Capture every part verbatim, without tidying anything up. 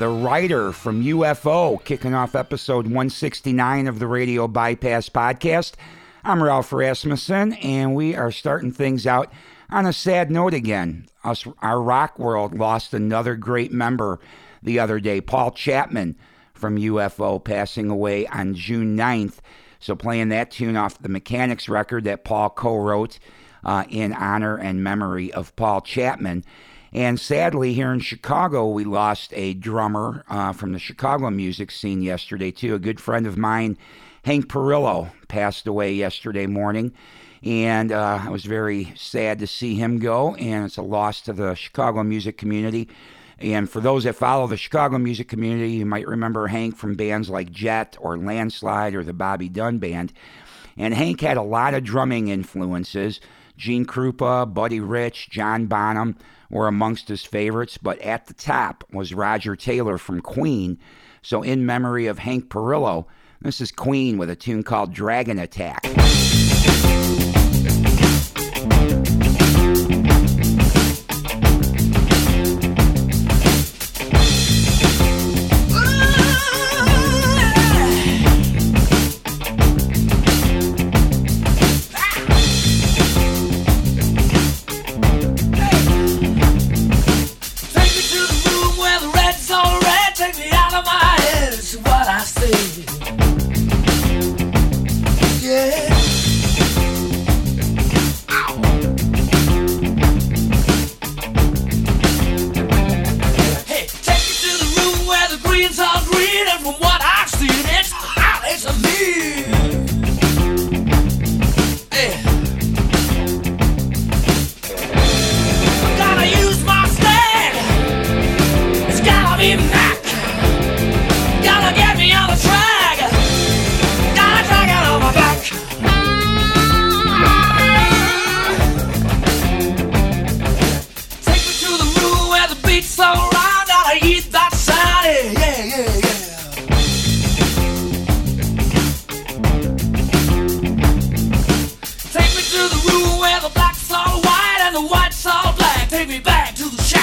the writer from U F O, kicking off episode one sixty-nine of the Radio Bypass podcast. I'm Ralph Rasmussen, and we are starting things out on a sad note again. Us, our rock world lost another great member the other day, Paul Chapman from U F O, passing away on June ninth. So playing that tune off the Mechanics record that Paul co-wrote uh, in honor and memory of Paul Chapman. And sadly, here in Chicago, we lost a drummer uh, from the Chicago music scene yesterday, too. A good friend of mine, Hank Perillo, passed away yesterday morning. And uh, I was very sad to see him go, and it's a loss to the Chicago music community. And for those that follow the Chicago music community, you might remember Hank from bands like Jet or Landslide or the Bobby Dunn Band. And Hank had a lot of drumming influences. Gene Krupa, Buddy Rich, John Bonham were amongst his favorites, but at the top was Roger Taylor from Queen. So in memory of Hank Perillo, this is Queen with a tune called Dragon Attack. Thank you.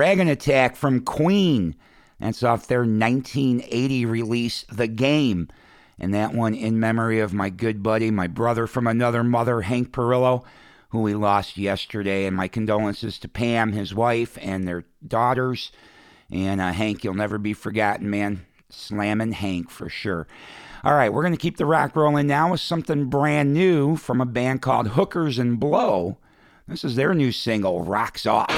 Dragon Attack from Queen. That's off their nineteen eighty release, The Game. And that one in memory of my good buddy, my brother from another mother, Hank Perillo, who we lost yesterday. And my condolences to Pam, his wife, and their daughters. And uh, Hank, you'll never be forgotten, man. Slamming Hank for sure. All right, we're going to keep the rock rolling now with something brand new from a band called Hookers and Blow. This is their new single, Rocks Off.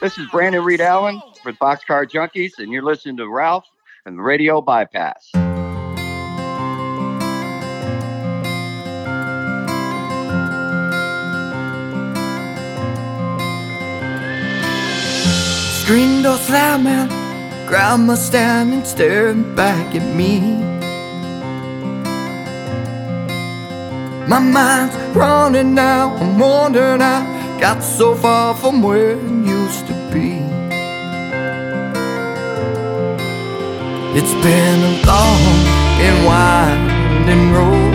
This is Brandon Reed-Allen with Boxcar Junkies, and you're listening to Ralph and Radio Bypass. Screen door slamming, grandma standing, staring back at me. My mind's running now, I'm wondering how I got so far from where it used to be. It's been a long and winding road,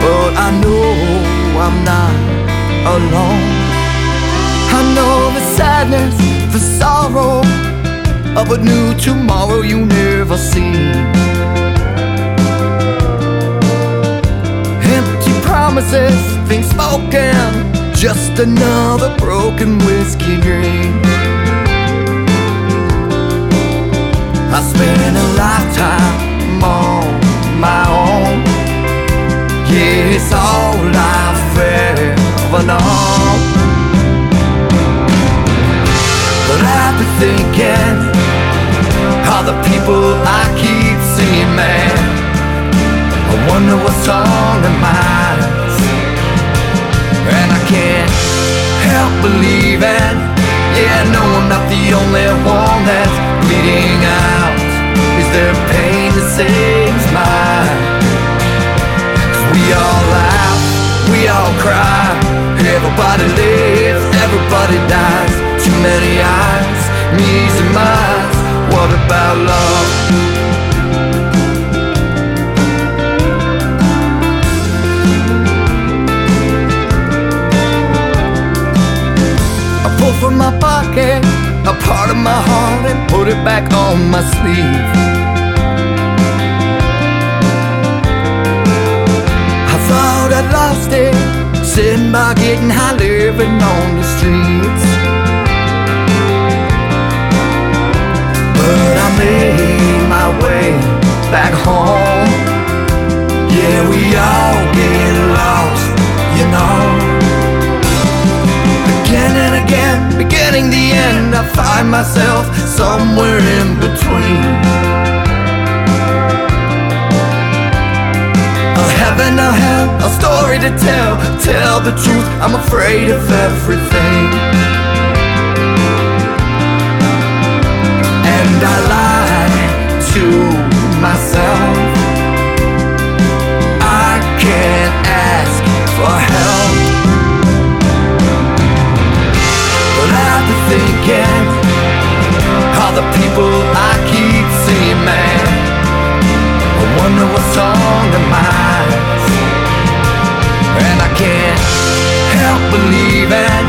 but I know I'm not alone. I know the sadness, the sorrow of a new tomorrow you never see. Promises, things spoken, just another broken whiskey dream. I spent a lifetime on my own. Yeah, it's all I've ever known. But I've been thinking how the people I keep seeing, man, I wonder what's on their mind. And I can't help believing, yeah, no, I'm not the only one that's bleeding out. Is there pain that saves mine? 'Cause we all laugh, we all cry. Everybody lives, everybody dies. Too many eyes, me's and mines. What about love? From my pocket, a part of my heart, and put it back on my sleeve. I thought I'd lost it, sitting by getting high, living on the streets. But I made my way back home. Yeah, we all get lost, you know. Again and again, beginning the end, I find myself somewhere in between. A heaven, a hell, a story to tell. Tell the truth, I'm afraid of everything. And I lie to myself. I can't ask for help. I've been thinking all the people I keep seeing, man, I wonder what's on their minds. And I can't help believing,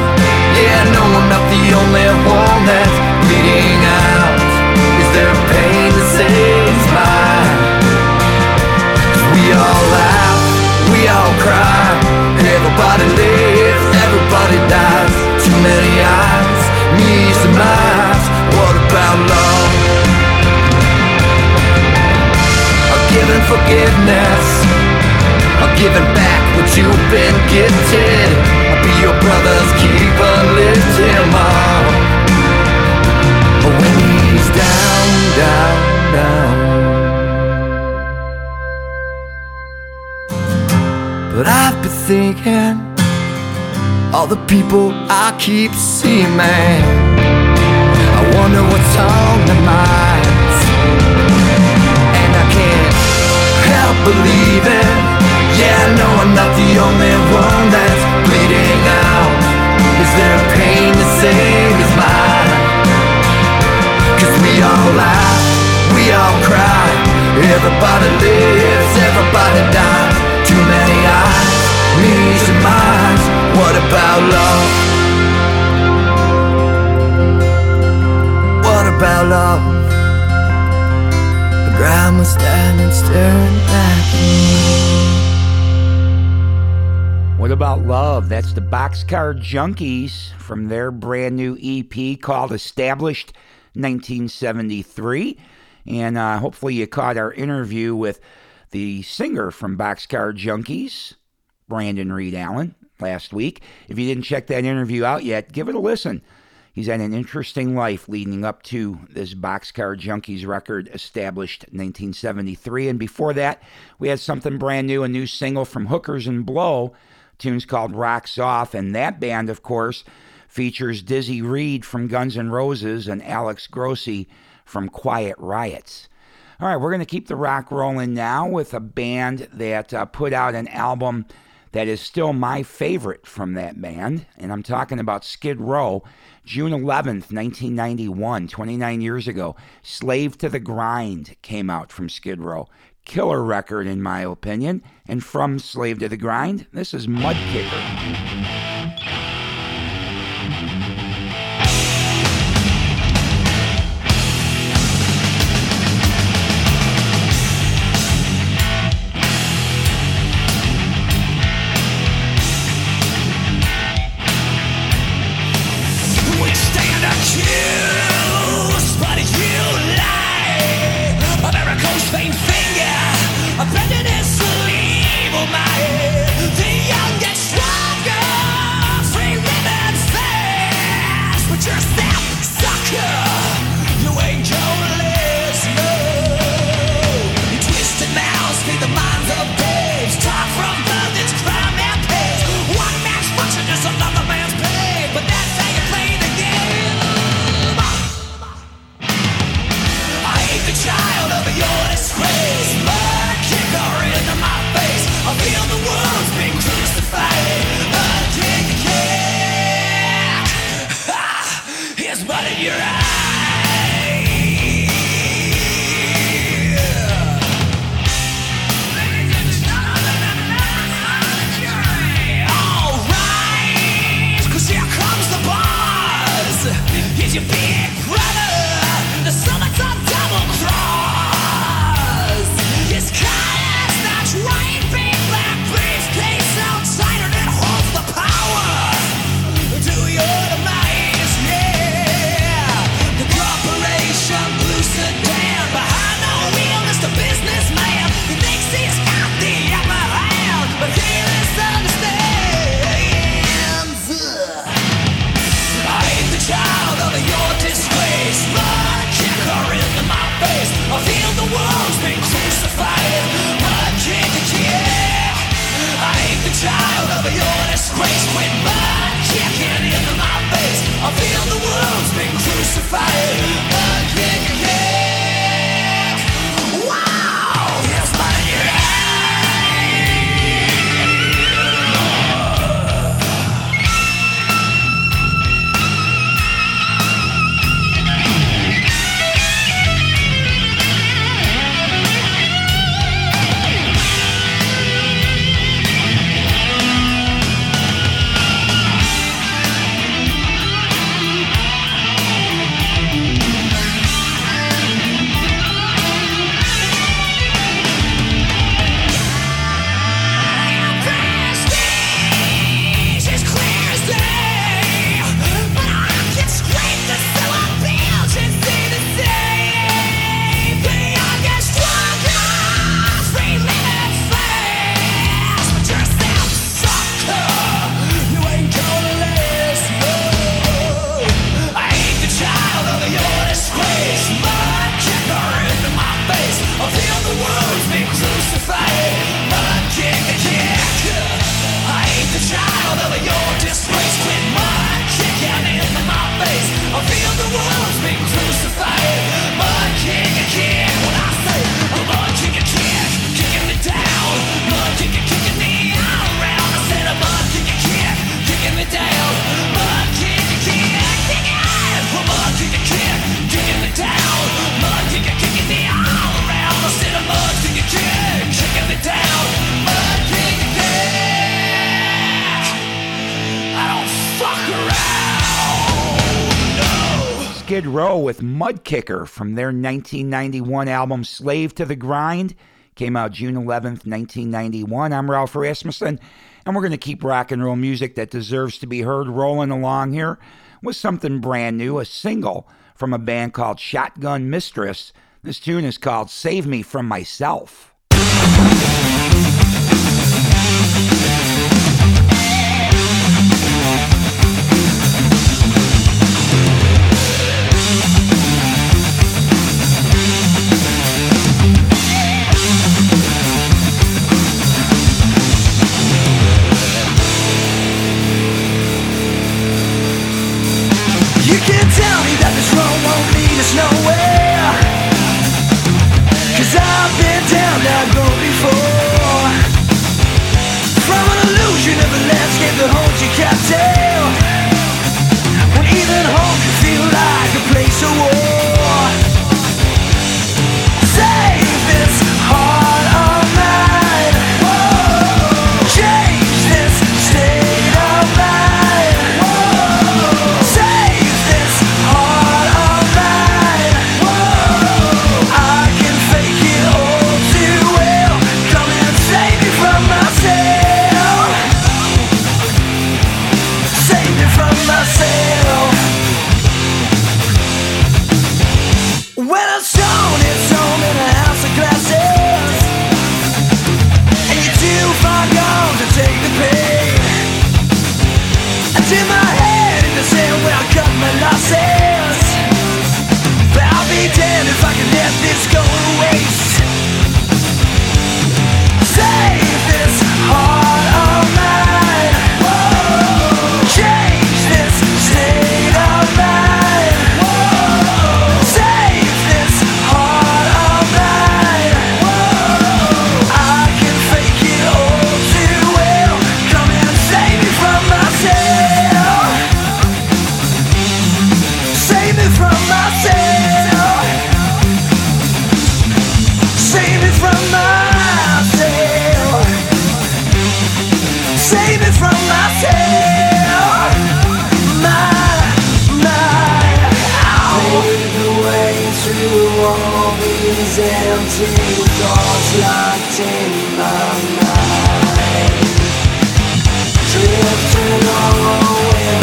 yeah, no, I'm not the only one that's bleeding out. Is there pain that saves mine? 'Cause we all laugh, we all cry. Everybody lives, everybody dies. Too many eyes, needs and lies. What about love? I'm giving forgiveness, I'm giving back what you've been gifted. I'll be your brother's keeper, lift him up when he's down, down, down. But I've been thinking all the people I keep seeing, man, I wonder what's on their minds. And I can't help believing, yeah, I know I'm not the only one that's bleeding out. Is there pain the same as mine? 'Cause we all laugh, we all cry. Everybody lives, everybody dies. Too many eyes, me's and mines. What about love? What about love? The ground was standing, staring back at me. What about love? That's the Boxcar Junkies from their brand new E P called Established nineteen seventy-three. And uh, hopefully you caught our interview with the singer from Boxcar Junkies, Brandon Reed-Allen, last week. If you didn't check that interview out yet, give it a listen. He's had an interesting life leading up to this Boxcar Junkies record, Established nineteen seventy-three. And before that, we had something brand new, a new single from Hookers and Blow, tunes called Rocks Off. And that band, of course, features Dizzy Reed from Guns N' Roses and Alex Grossi from Quiet Riots. All right, we're going to keep the rock rolling now with a band that uh, put out an album that is still my favorite from that band, and I'm talking about Skid Row, June eleventh, nineteen ninety-one, twenty-nine years ago. Slave to the Grind came out from Skid Row. Killer record, in my opinion. And from Slave to the Grind, this is Mudkicker. With Mudkicker from their nineteen ninety-one album Slave to the Grind, came out June eleventh, nineteen ninety-one. I'm Ralph Rasmussen, and we're going to keep rock and roll music that deserves to be heard rolling along here with something brand new, a single from a band called Shotgun Mistress. This tune is called Save Me From Myself. You can't tell me that this road won't lead us nowhere. kid that holds your captive. When even home can feel like a place of war. Save this heart of mine. Whoa. Change this state of mind. Whoa. Save this heart of mine. Whoa. I can fake it all too well. Come and save me from myself. From myself. When I'm stone, it's home in a house of glasses. And you're too far gone to take the pain. I dip my head in the sand where I cut my losses. But I'll be damned if I can let this go to waste. Save this heart of mine. Whoa. Change state of mind. Whoa. Save this heart of mine. Whoa. I can fake it all too well. Come and save me from myself. Save me from myself. Save me from myself. Save me from myself. All these empty thoughts locked in my mind, drifting on without the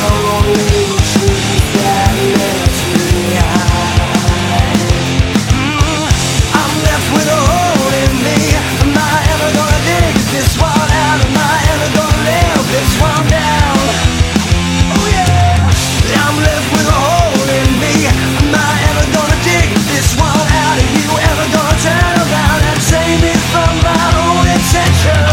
only truth that left behind. I'm left with a hole in me. Am I ever gonna dig this one out? Am I ever gonna live this one down? Oh yeah, I'm left with a hole in me. Am I ever gonna dig this one out? Are you ever gonna turn around and save me from my own intention?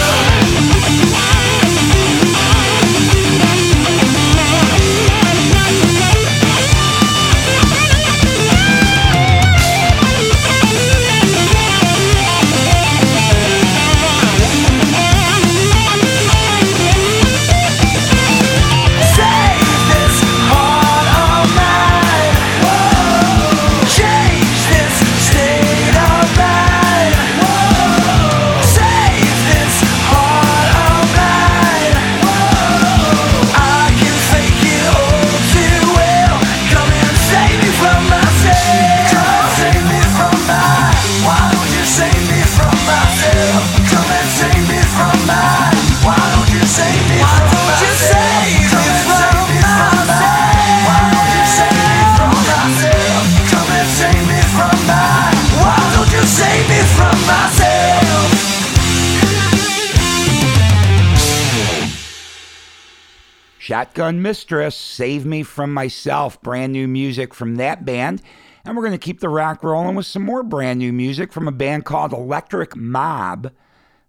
Shotgun Mistress, Save Me From Myself, brand new music from that band. And we're going to keep the rock rolling with some more brand new music from a band called Electric Mob.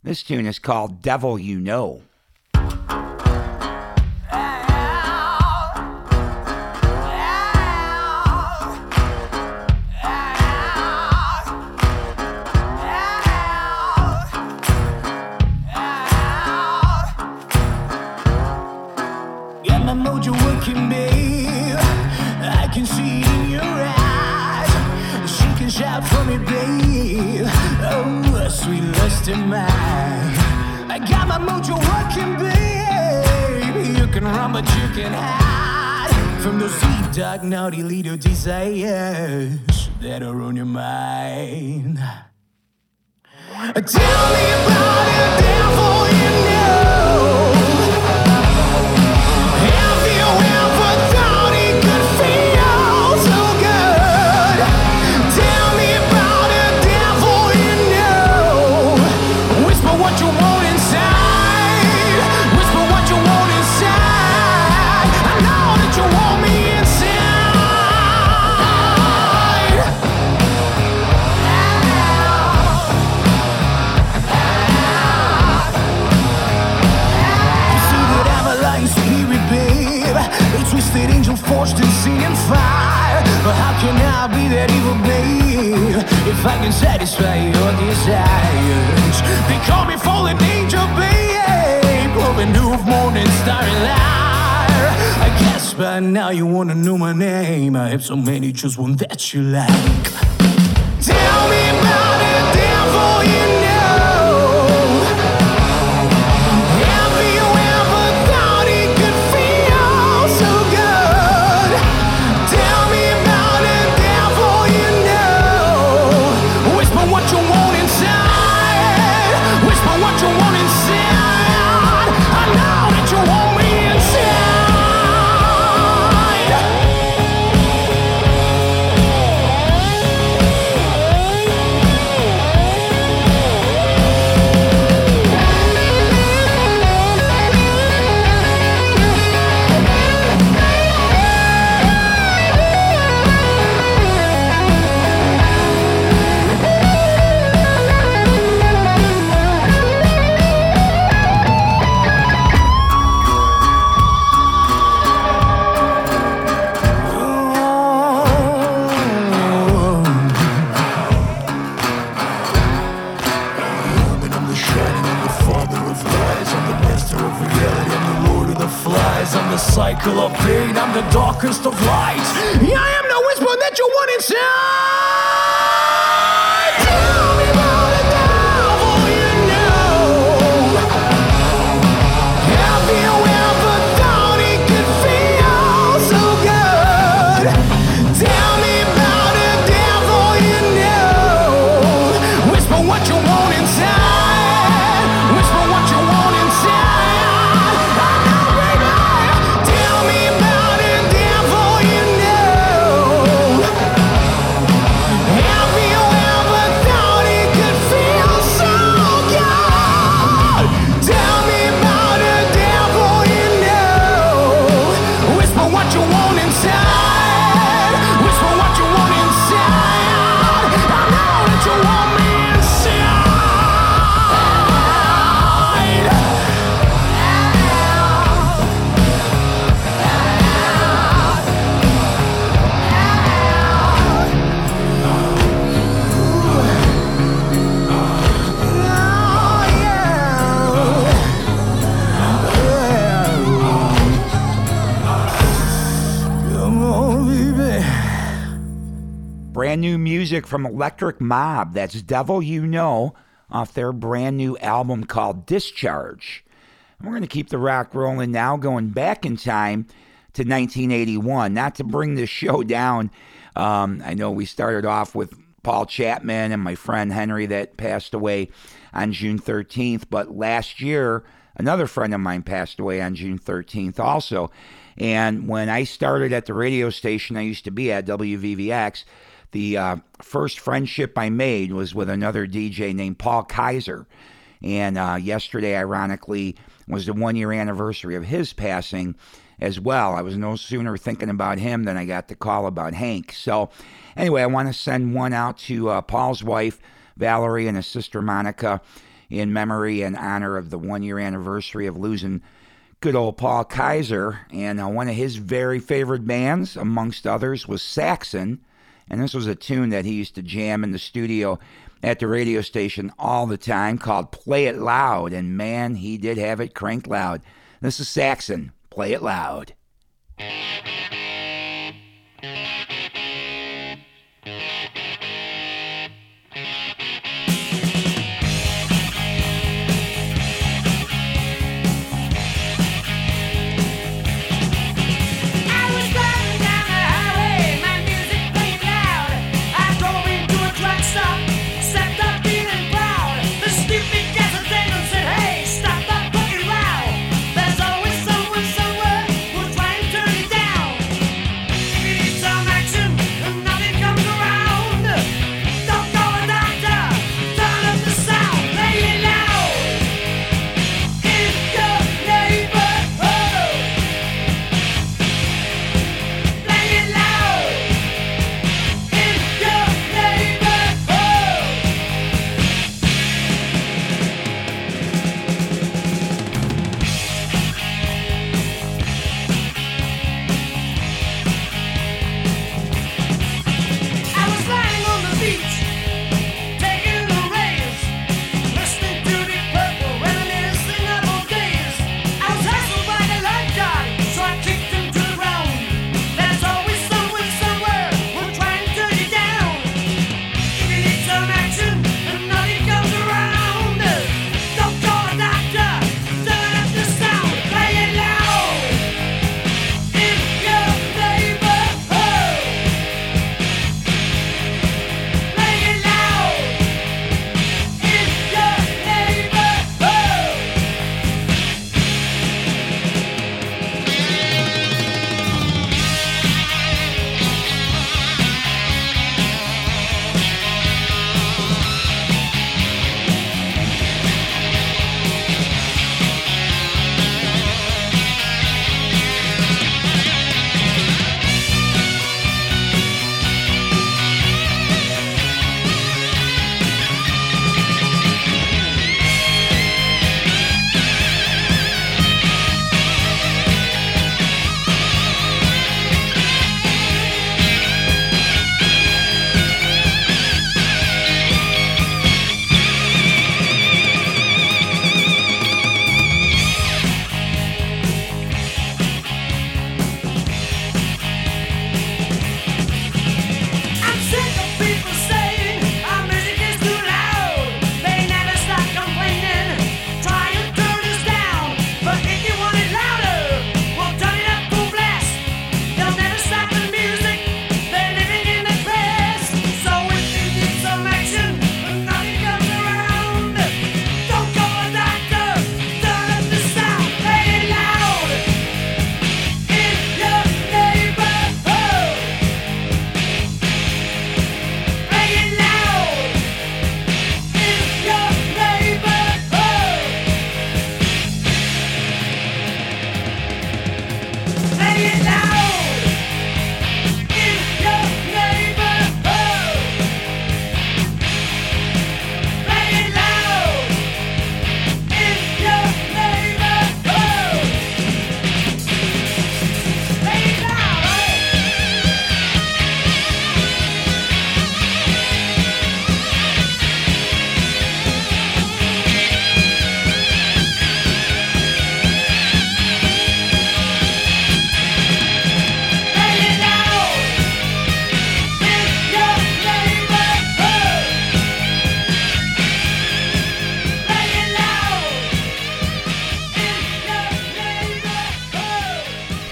This tune is called Devil You Know. I got my mojo working, babe. You can run, but you can hide from those deep, dark, naughty little desires that are on your mind. Tell me about it, devil. Forced in sin and fire, but how can I be that evil, babe, if I can satisfy your desires? They call me fallen angel, babe, hoping and now you wanna know my name. I have so many, choose one that you like. Tell me about it, devil, you know. Have you ever thought it could feel so good? Tell me about it, devil, you know. Whisper what you want inside. Whisper what you want inside. I know that you want me inside. Cycle of pain, I'm the darkest of lights. I am the whisper that you want inside. Tell me about the devil you know. Have you ever thought it could feel so good? Tell me about the devil you know. Whisper what you want inside. Whisper what you want inside. Brand new music from Electric Mob. That's Devil You Know off their brand new album called Discharge. We're going to keep the rock rolling now, going back in time to nineteen eighty-one. Not to bring this show down. Um, I know we started off with Paul Chapman and my friend Henry that passed away on June thirteenth. But last year, another friend of mine passed away on June thirteenth also. And when I started at the radio station I used to be at, W V V X, the uh, first friendship I made was with another D J named Paul Kaiser. And uh, yesterday, ironically, was the one-year anniversary of his passing as well. I was no sooner thinking about him than I got the call about Hank. So anyway, I want to send one out to uh, Paul's wife, Valerie, and his sister, Monica, in memory and honor of the one-year anniversary of losing good old Paul Kaiser. And uh, one of his very favorite bands, amongst others, was Saxon. And this was a tune that he used to jam in the studio at the radio station all the time called Play It Loud. And man, he did have it cranked loud. This is Saxon, Play It Loud. Down.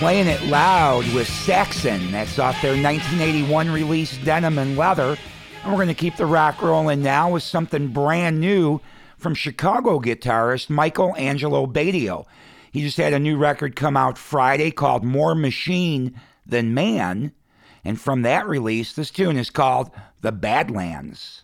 Playing It Loud with Saxon. That's off their nineteen eighty-one release, Denim and Leather. And we're going to keep the rock rolling now with something brand new from Chicago guitarist Michael Angelo Batio. He just had a new record come out Friday called More Machine Than Man. And from that release, this tune is called The Badlands.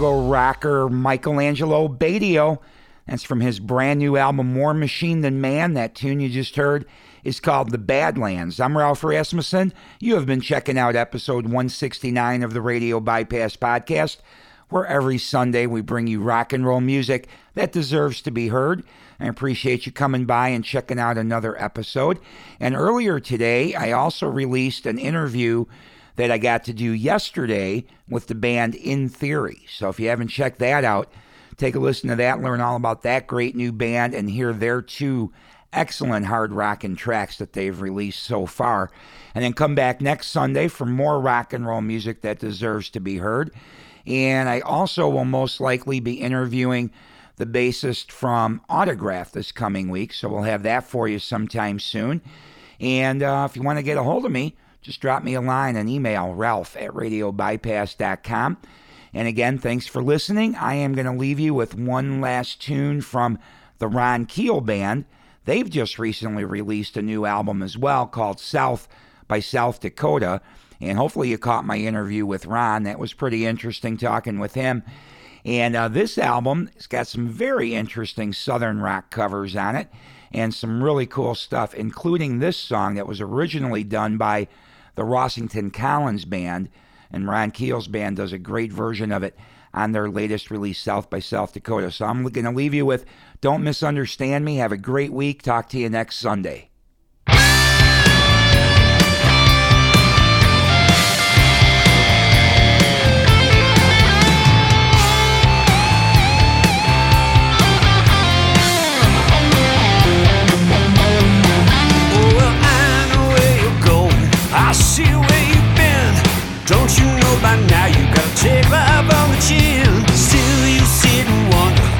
Rocker Michelangelo Batio. That's from his brand new album, More Machine Than Man. That tune you just heard is called The Badlands. I'm Ralph Rasmussen. You have been checking out episode one sixty-nine of the Radio Bypass podcast, where every Sunday we bring you rock and roll music that deserves to be heard. I appreciate you coming by and checking out another episode. And earlier today, I also released an interview that I got to do yesterday with the band In Theory. So if you haven't checked that out, take a listen to that, learn all about that great new band, and hear their two excellent hard rockin' tracks that they've released so far. And then come back next Sunday for more rock and roll music that deserves to be heard. And I also will most likely be interviewing the bassist from Autograph this coming week, so we'll have that for you sometime soon. And uh, if you want to get a hold of me, just drop me a line, an email, ralph at radiobypass dot com. And again, thanks for listening. I am going to leave you with one last tune from the Ron Keel Band. They've just recently released a new album as well called South by South Dakota. And hopefully you caught my interview with Ron. That was pretty interesting talking with him. And uh, this album has got some very interesting Southern rock covers on it and some really cool stuff, including this song that was originally done by the Rossington Collins Band. And Ron Keel's band does a great version of it on their latest release, South by South Dakota. So I'm going to leave you with Don't Misunderstand Me. Have a great week. Talk to you next Sunday. I see where you've been. Don't you know by now you gotta take life on the chin? Still you sit and wonder.